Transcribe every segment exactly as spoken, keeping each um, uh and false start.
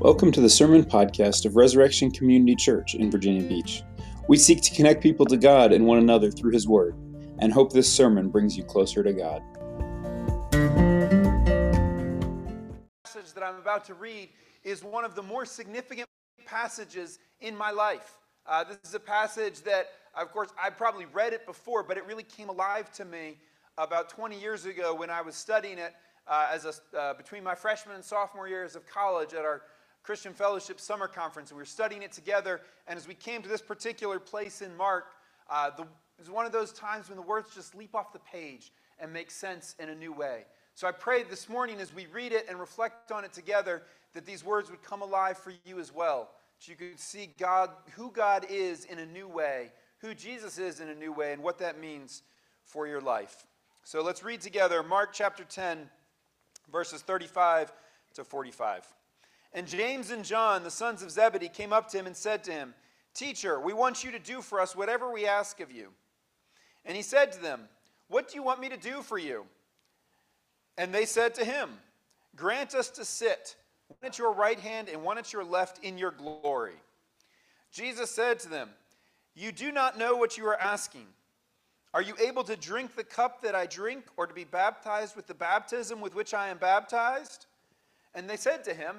Welcome to the Sermon Podcast of Resurrection Community Church in Virginia Beach. We seek to connect people to God and one another through His Word, and hope this sermon brings you closer to God. The passage that I'm about to read is one of the more significant passages in my life. Uh, this is a passage that, of course, I probably read it before, but it really came alive to me about twenty years ago when I was studying it uh, as a, uh, between my freshman and sophomore years of college at our Christian Fellowship Summer Conference. We were studying it together, and as we came to this particular place in Mark, uh, the, it was one of those times when the words just leap off the page and make sense in a new way. So I prayed this morning as we read it and reflect on it together that these words would come alive for you as well, that you could see God, who God is in a new way, who Jesus is in a new way, and what that means for your life. So let's read together Mark chapter ten, verses thirty-five to forty-five. And James and John, the sons of Zebedee, came up to him and said to him, "Teacher, we want you to do for us whatever we ask of you." And he said to them, "What do you want me to do for you?" And they said to him, "Grant us to sit, one at your right hand and one at your left in your glory." Jesus said to them, "You do not know what you are asking. Are you able to drink the cup that I drink, or to be baptized with the baptism with which I am baptized?" And they said to him,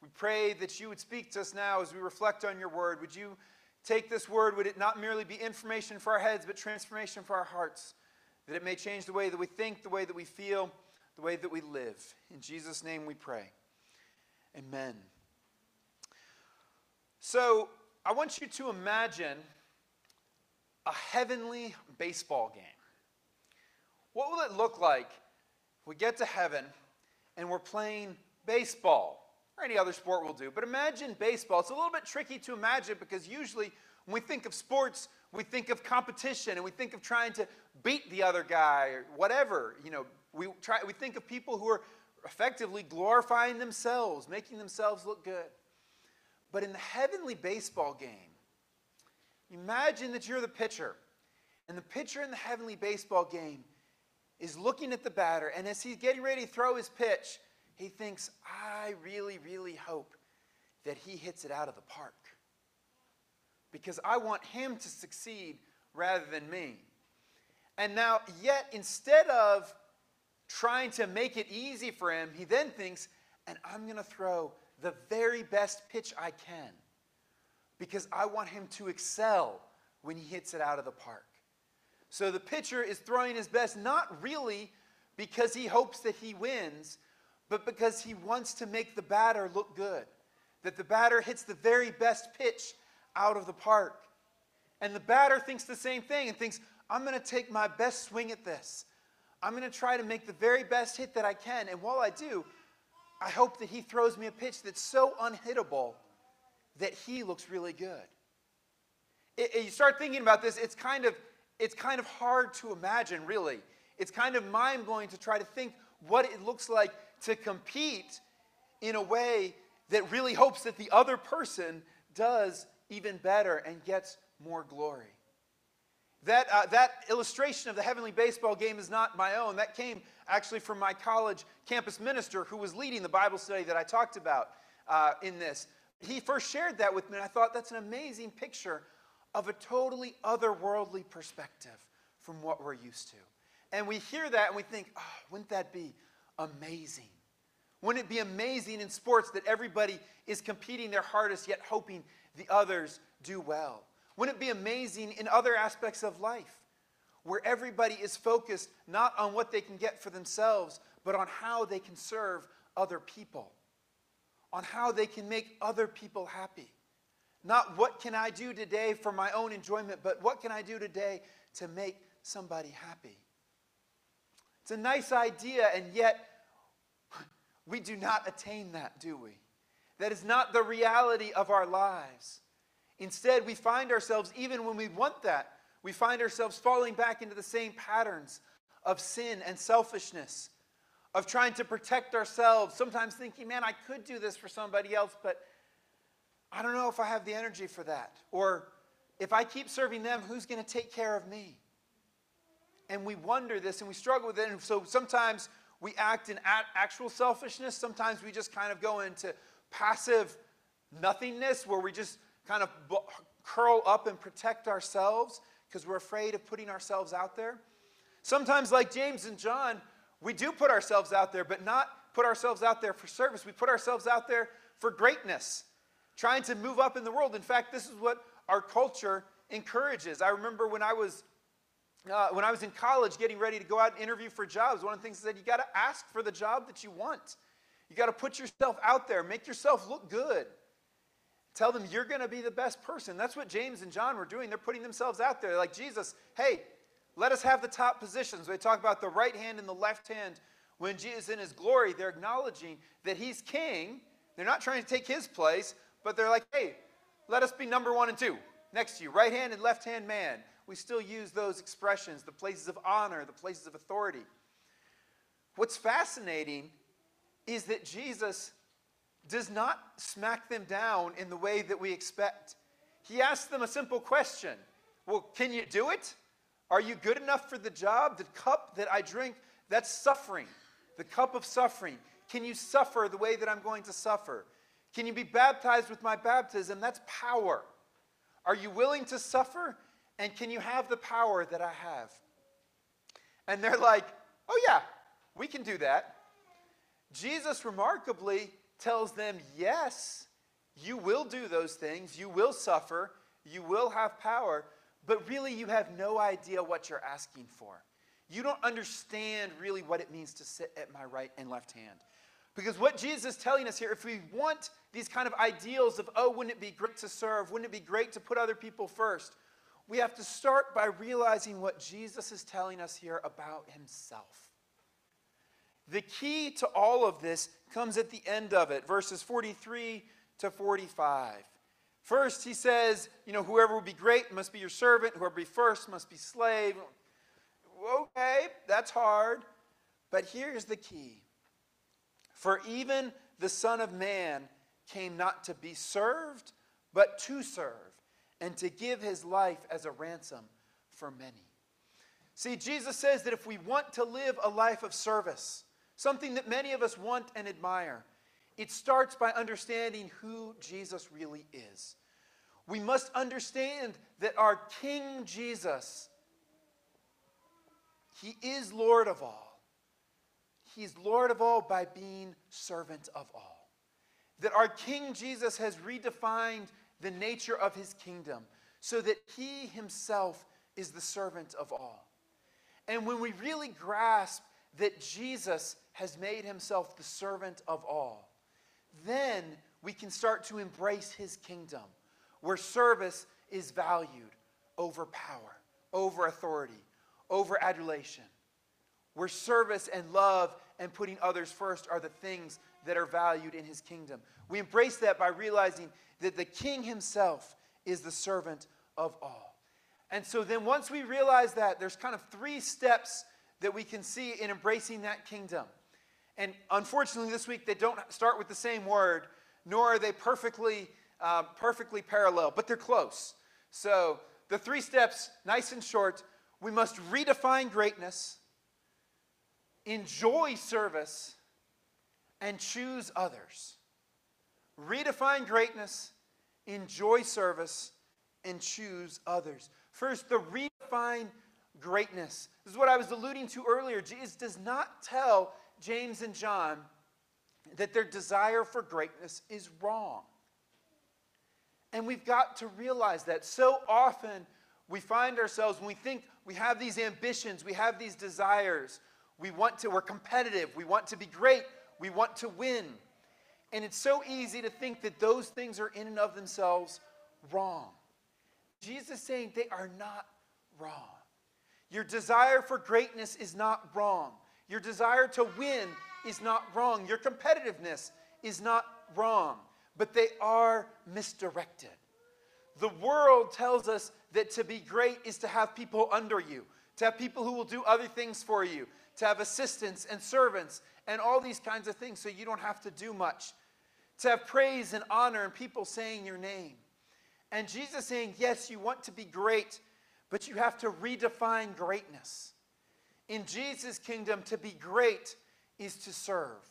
We pray that you would speak to us now as we reflect on your word. Would you take this word, would it not merely be information for our heads, but transformation for our hearts, that it may change the way that we think, the way that we feel, the way that we live. In Jesus' name we pray. Amen. So I want you to imagine a heavenly baseball game. What will it look like if we get to heaven and we're playing baseball? Or any other sport will do, but imagine baseball. It's a little bit tricky to imagine because usually when we think of sports, we think of competition and we think of trying to beat the other guy or whatever. You know, we try. We think of people who are effectively glorifying themselves, making themselves look good. But in the heavenly baseball game, imagine that you're the pitcher, and the pitcher in the heavenly baseball game is looking at the batter, and as he's getting ready to throw his pitch, he thinks, I really, really hope that he hits it out of the park, because I want him to succeed rather than me. And now, yet, instead of trying to make it easy for him, he then thinks, and I'm going to throw the very best pitch I can, because I want him to excel when he hits it out of the park. So the pitcher is throwing his best, not really because he hopes that he wins, but because he wants to make the batter look good, that the batter hits the very best pitch out of the park. And the batter thinks the same thing and thinks, I'm going to take my best swing at this. I'm going to try to make the very best hit that I can. And while I do, I hope that he throws me a pitch that's so unhittable that he looks really good. It, it, you start thinking about this, it's kind of, it's kind of hard to imagine, really. It's kind of mind-blowing to try to think what it looks like to compete in a way that really hopes that the other person does even better and gets more glory. That, uh, that illustration of the heavenly baseball game is not my own. That came actually from my college campus minister who was leading the Bible study that I talked about uh, in this. He first shared that with me, and I thought that's an amazing picture of a totally otherworldly perspective from what we're used to. And we hear that and we think, oh, wouldn't that be amazing? Wouldn't it be amazing in sports that everybody is competing their hardest yet hoping the others do well? Wouldn't it be amazing in other aspects of life where everybody is focused not on what they can get for themselves, but on how they can serve other people, on how they can make other people happy? Not what can I do today for my own enjoyment, but what can I do today to make somebody happy? It's a nice idea, and yet we do not attain that, do we? That is not the reality of our lives. Instead, we find ourselves, even when we want that, we find ourselves falling back into the same patterns of sin and selfishness, of trying to protect ourselves, sometimes thinking, man, I could do this for somebody else, but I don't know if I have the energy for that. Or if I keep serving them, who's going to take care of me? And we wonder this and we struggle with it. And so sometimes we act in actual selfishness. Sometimes we just kind of go into passive nothingness where we just kind of curl up and protect ourselves because we're afraid of putting ourselves out there. Sometimes, like James and John, we do put ourselves out there, but not put ourselves out there for service. We put ourselves out there for greatness, trying to move up in the world. In fact, this is what our culture encourages. I remember when I was uh, when I was in college getting ready to go out and interview for jobs, one of the things I said, you got to ask for the job that you want. You got to put yourself out there, make yourself look good. Tell them you're going to be the best person. That's what James and John were doing. They're putting themselves out there. They're like, Jesus, hey, let us have the top positions. They talk about the right hand and the left hand. When Jesus is in his glory, they're acknowledging that he's king. They're not trying to take his place, but they're like, hey, let us be number one and two next to you, right hand and left hand man. We still use those expressions, the places of honor, the places of authority. What's fascinating is that Jesus does not smack them down in the way that we expect. He asks them a simple question. Well, can you do it? Are you good enough for the job? The cup that I drink, that's suffering, the cup of suffering. Can you suffer the way that I'm going to suffer? Can you be baptized with my baptism? That's power. Are you willing to suffer? And can you have the power that I have? And they're like, oh yeah, we can do that. Jesus remarkably tells them, yes, you will do those things. You will suffer. You will have power. But really, you have no idea what you're asking for. You don't understand really what it means to sit at my right and left hand. Because what Jesus is telling us here, if we want these kind of ideals of, oh, wouldn't it be great to serve? Wouldn't it be great to put other people first? We have to start by realizing what Jesus is telling us here about himself. The key to all of this comes at the end of it, verses forty-three to forty-five. First, he says, you know, whoever will be great must be your servant. Whoever will be first must be slave. Okay, that's hard. But here's the key. For even the Son of Man came not to be served, but to serve, and to give his life as a ransom for many. See, Jesus says that if we want to live a life of service, something that many of us want and admire, it starts by understanding who Jesus really is. We must understand that our King Jesus, he is Lord of all. He's Lord of all by being servant of all. That our King Jesus has redefined the nature of his kingdom so that he himself is the servant of all. And when we really grasp that Jesus has made himself the servant of all, then we can start to embrace his kingdom where service is valued over power, over authority, over adulation. Where service and love and putting others first are the things that are valued in his kingdom. We embrace that by realizing that the King himself is the servant of all. And so then once we realize that, there's kind of three steps that we can see in embracing that kingdom. And unfortunately this week they don't start with the same word, nor are they perfectly, uh, perfectly parallel, but they're close. So the three steps, nice and short, we must redefine greatness, enjoy service, and choose others. Redefine greatness, enjoy service, and choose others. First, the redefine greatness. This is what I was alluding to earlier. Jesus does not tell James and John that their desire for greatness is wrong. And we've got to realize that. So often we find ourselves, when we think we have these ambitions, we have these desires, we want to, we're competitive, we want to be great, we want to win. And it's so easy to think that those things are in and of themselves wrong. Jesus is saying they are not wrong. Your desire for greatness is not wrong. Your desire to win is not wrong. Your competitiveness is not wrong. But they are misdirected. The world tells us that to be great is to have people under you, to have people who will do other things for you, to have assistants and servants and all these kinds of things so you don't have to do much, to have praise and honor and people saying your name. And Jesus is saying, yes, you want to be great, but you have to redefine greatness. In Jesus' kingdom, to be great is to serve.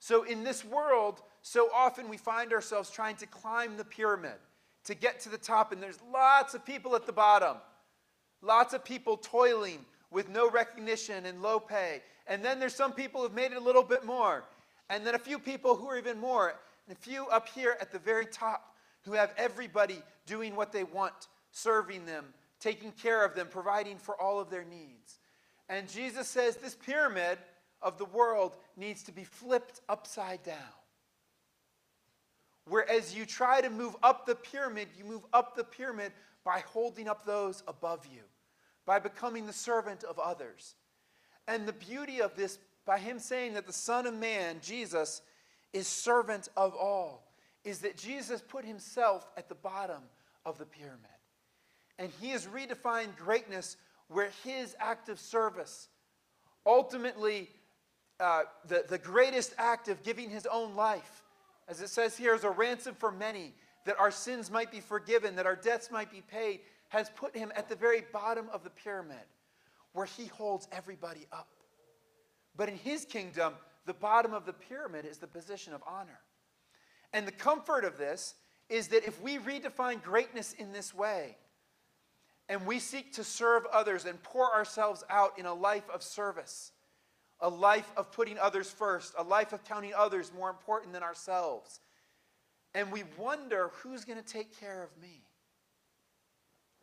So in this world, so often we find ourselves trying to climb the pyramid, to get to the top, and there's lots of people at the bottom, lots of people toiling with no recognition and low pay. And then there's some people who've made it a little bit more, and then a few people who are even more, and a few up here at the very top who have everybody doing what they want, serving them, taking care of them, providing for all of their needs. And Jesus says this pyramid of the world needs to be flipped upside down. Whereas you try to move up the pyramid, you move up the pyramid by holding up those above you, by becoming the servant of others. And the beauty of this, by him saying that the Son of Man, Jesus, is servant of all, is that Jesus put himself at the bottom of the pyramid. And he has redefined greatness where his act of service, ultimately uh, the, the greatest act of giving his own life, as it says here, is a ransom for many, that our sins might be forgiven, that our debts might be paid, has put him at the very bottom of the pyramid, where he holds everybody up. But in his kingdom, the bottom of the pyramid is the position of honor. And the comfort of this is that if we redefine greatness in this way, and we seek to serve others and pour ourselves out in a life of service, a life of putting others first, a life of counting others more important than ourselves, and we wonder, who's going to take care of me?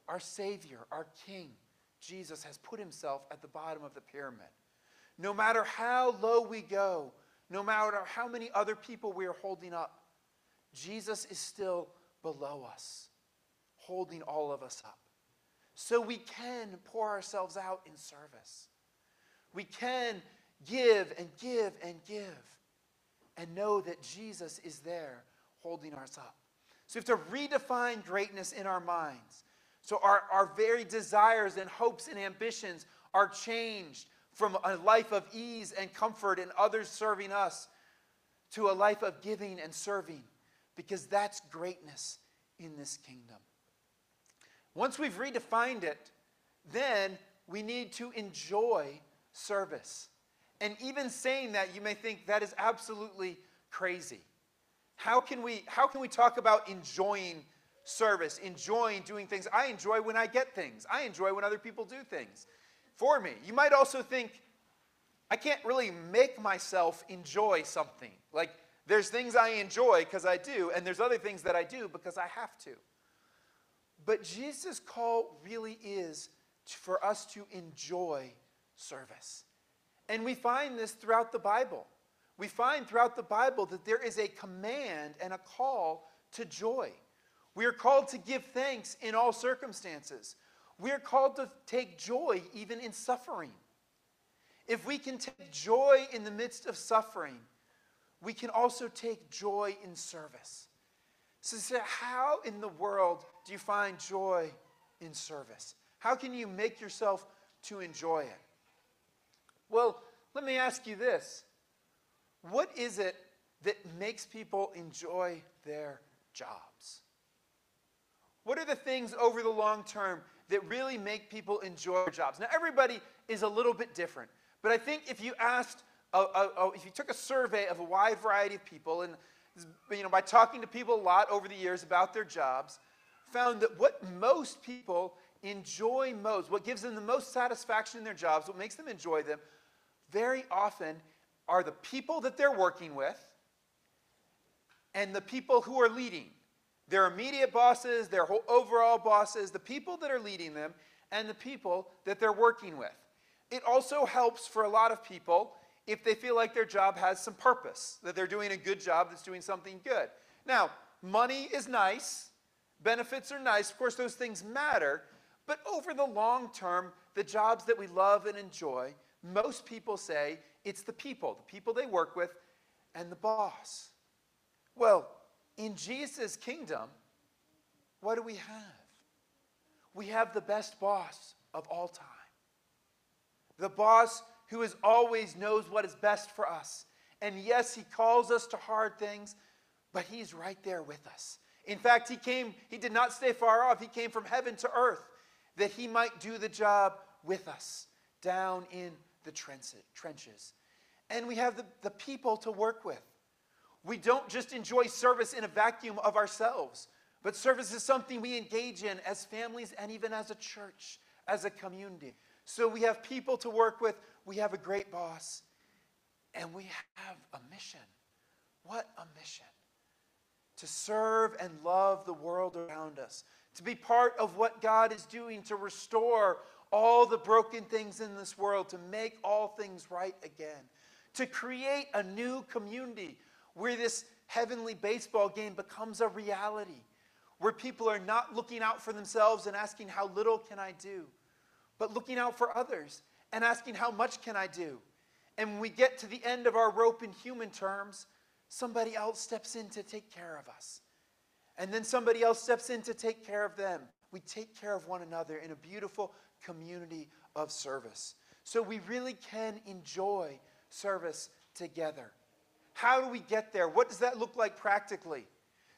Our Savior, our King, Jesus, has put himself at the bottom of the pyramid. No matter how low we go, no matter how many other people we are holding up, Jesus is still below us, holding all of us up. So we can pour ourselves out in service. We can give and give and give and know that Jesus is there holding us up. So we have to redefine greatness in our minds. So our, our very desires and hopes and ambitions are changed from a life of ease and comfort and others serving us to a life of giving and serving, because that's greatness in this kingdom. Once we've redefined it, then we need to enjoy service. And even saying that, you may think that is absolutely crazy. How can we, how can we talk about enjoying service, enjoying doing things? I enjoy when I get things. I enjoy when other people do things for me. You might also think, I can't really make myself enjoy something. Like, there's things I enjoy because I do, and there's other things that I do because I have to. But Jesus' call really is for us to enjoy service. And we find this throughout the Bible. We find throughout the Bible that there is a command and a call to joy. We are called to give thanks in all circumstances. We are called to take joy even in suffering. If we can take joy in the midst of suffering, we can also take joy in service. So how in the world do you find joy in service? How can you make yourself to enjoy it? Well, let me ask you this. What is it that makes people enjoy their jobs? What are the things over the long term that really make people enjoy their jobs? Now, everybody is a little bit different, but I think if you asked, a, a, a, if you took a survey of a wide variety of people, and you know, by talking to people a lot over the years about their jobs, found that what most people enjoy most, what gives them the most satisfaction in their jobs, what makes them enjoy them, very often are the people that they're working with, and the people who are leading, their immediate bosses, their whole overall bosses, the people that are leading them, and the people that they're working with. It also helps for a lot of people if they feel like their job has some purpose, that they're doing a good job that's doing something good. Now, money is nice. Benefits are nice. Of course, those things matter. But over the long term, the jobs that we love and enjoy, most people say it's the people, the people they work with, and the boss. Well, in Jesus' kingdom, what do we have? We have the best boss of all time. The boss who is always knows what is best for us. And yes, he calls us to hard things, but he's right there with us. In fact, he came, he did not stay far off. He came from heaven to earth that he might do the job with us down in the trenches. And we have the, the people to work with. We don't just enjoy service in a vacuum of ourselves, but service is something we engage in as families and even as a church, as a community. So we have people to work with, we have a great boss, and we have a mission. What a mission. To serve and love the world around us, to be part of what God is doing to restore all the broken things in this world, to make all things right again, to create a new community where this heavenly baseball game becomes a reality, where people are not looking out for themselves and asking how little can I do, but looking out for others and asking how much can I do. And when we get to the end of our rope in human terms, somebody else steps in to take care of us. And then somebody else steps in to take care of them. We take care of one another in a beautiful community of service. So we really can enjoy service together. How do we get there? What does that look like practically?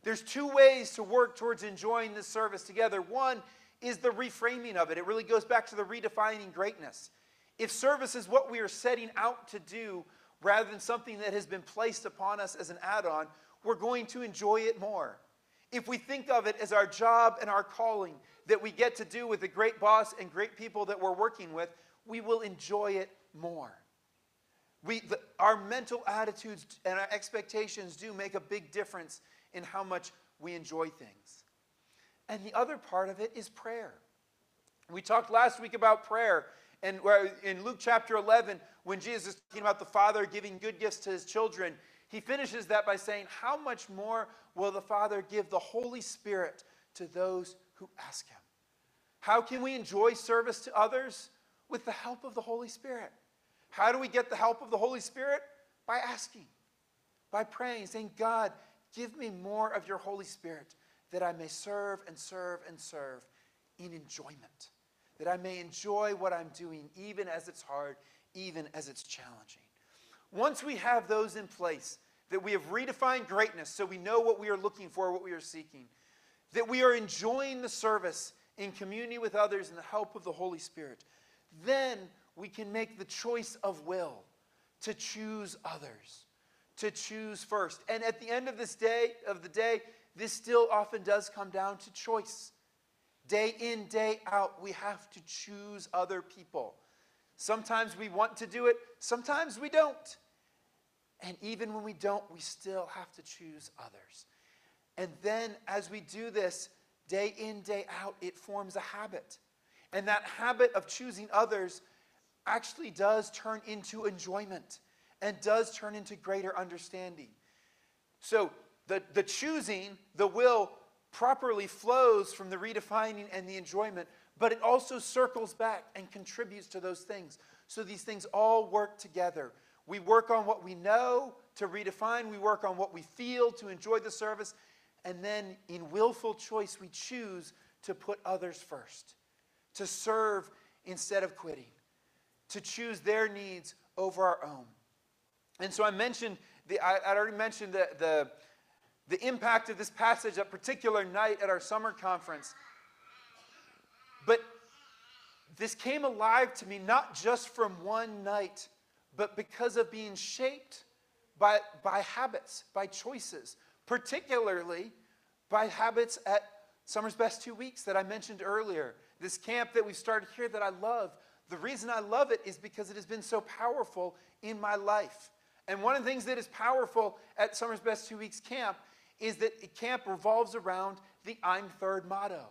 There's two ways to work towards enjoying this service together. One is the reframing of it. It really goes back to the redefining greatness. If service is what we are setting out to do, rather than something that has been placed upon us as an add-on, we're going to enjoy it more. If we think of it as our job and our calling that we get to do with a great boss and great people that we're working with, we will enjoy it more. We, the, our mental attitudes and our expectations do make a big difference in how much we enjoy things. And the other part of it is prayer. We talked last week about prayer. And in Luke chapter eleven, when Jesus is talking about the Father giving good gifts to his children, he finishes that by saying, how much more will the Father give the Holy Spirit to those who ask him? How can we enjoy service to others? With the help of the Holy Spirit. How do we get the help of the Holy Spirit? By asking, by praying, saying, God, give me more of your Holy Spirit that I may serve and serve and serve in enjoyment. That I may enjoy what I'm doing, even as it's hard, even as it's challenging. Once we have those in place, that we have redefined greatness so we know what we are looking for, what we are seeking, that we are enjoying the service in community with others and the help of the Holy Spirit, then we can make the choice of will to choose others, to choose first. And at the end of this day, of the day, this still often does come down to choice. Day in, day out, we have to choose other people. Sometimes we want to do it, sometimes we don't. And even when we don't, we still have to choose others. And then as we do this, day in, day out, it forms a habit. And that habit of choosing others actually does turn into enjoyment and does turn into greater understanding. So the, the choosing, the will, properly flows from the redefining and the enjoyment, but it also circles back and contributes to those things. So these things all work together. We work on what we know to redefine, we work on what we feel to enjoy the service, and then in willful choice we choose to put others first, to serve instead of quitting, to choose their needs over our own. And so I mentioned, the, I, I already mentioned the, the The impact of this passage that particular night at our summer conference. But this came alive to me not just from one night, but because of being shaped by, by habits, by choices, particularly by habits at Summer's Best Two Weeks that I mentioned earlier. This camp that we started here that I love. The reason I love it is because it has been so powerful in my life. And one of the things that is powerful at Summer's Best Two Weeks camp is that camp revolves around the I'm third motto.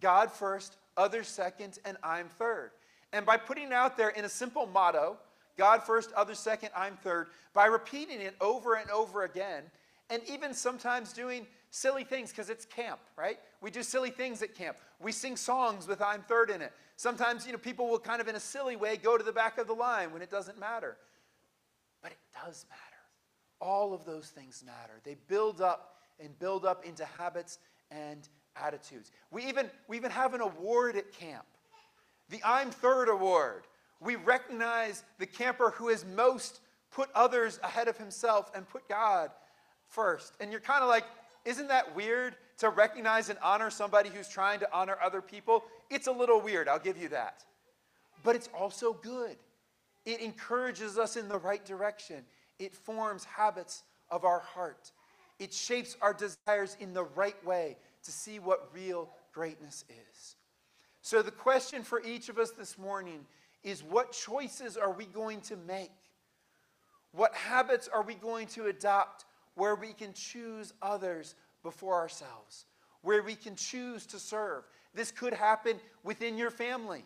God first, others second, and I'm third. And by putting it out there in a simple motto, God first, others second, I'm third, by repeating it over and over again, and even sometimes doing silly things, because it's camp, right? We do silly things at camp. We sing songs with I'm third in it. Sometimes, you know, people will kind of in a silly way go to the back of the line when it doesn't matter. But it does matter. All of those things matter. They build up and build up into habits and attitudes. We even, we even have an award at camp, the I'm third award. We recognize the camper who has most put others ahead of himself and put God first. And you're kind of like, isn't that weird to recognize and honor somebody who's trying to honor other people? It's a little weird, I'll give you that. But it's also good. It encourages us in the right direction. It forms habits of our heart. It shapes our desires in the right way to see what real greatness is. So the question for each of us this morning is, what choices are we going to make? What habits are we going to adopt where we can choose others before ourselves, where we can choose to serve? This could happen within your family.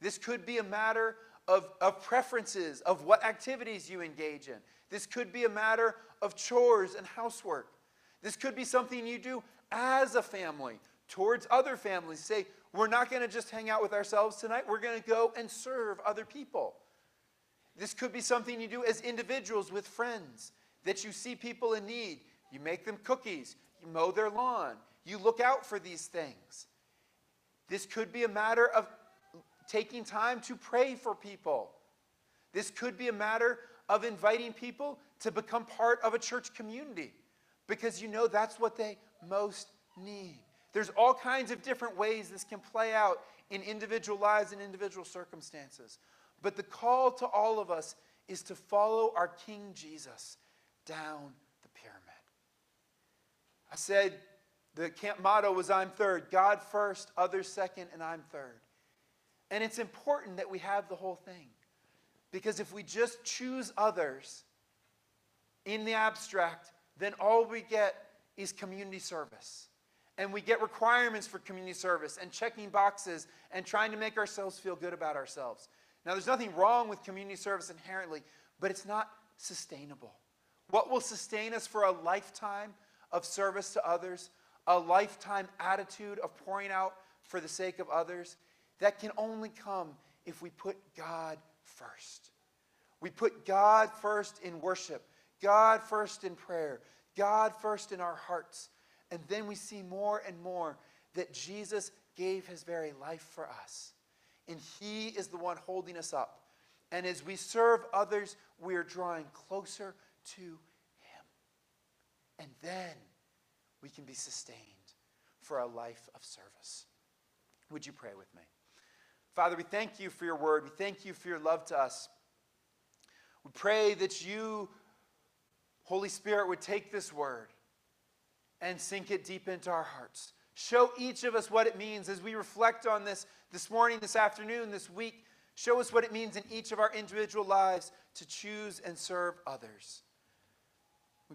This could be a matter of, of preferences, of what activities you engage in. This could be a matter of chores and housework. This could be something you do as a family towards other families. Say, we're not going to just hang out with ourselves tonight. We're going to go and serve other people. This could be something you do as individuals with friends, that you see people in need. You make them cookies. You mow their lawn. You look out for these things. This could be a matter of taking time to pray for people. This could be a matter of inviting people to become part of a church community, because you know that's what they most need. There's all kinds of different ways this can play out in individual lives and individual circumstances. But the call to all of us is to follow our King Jesus down the pyramid. I said the camp motto was I'm third, God first, others second, and I'm third. And it's important that we have the whole thing, because if we just choose others in the abstract, then all we get is community service. And we get requirements for community service and checking boxes and trying to make ourselves feel good about ourselves. Now, there's nothing wrong with community service inherently, but it's not sustainable. What will sustain us for a lifetime of service to others, a lifetime attitude of pouring out for the sake of others? That can only come if we put God first. We put God first in worship, God first in prayer, God first in our hearts. And then we see more and more that Jesus gave his very life for us. And he is the one holding us up. And as we serve others, we are drawing closer to him. And then we can be sustained for a life of service. Would you pray with me? Father, we thank you for your word. We thank you for your love to us. We pray that you, Holy Spirit, would take this word and sink it deep into our hearts. Show each of us what it means as we reflect on this this morning, this afternoon, this week. Show us what it means in each of our individual lives to choose and serve others. We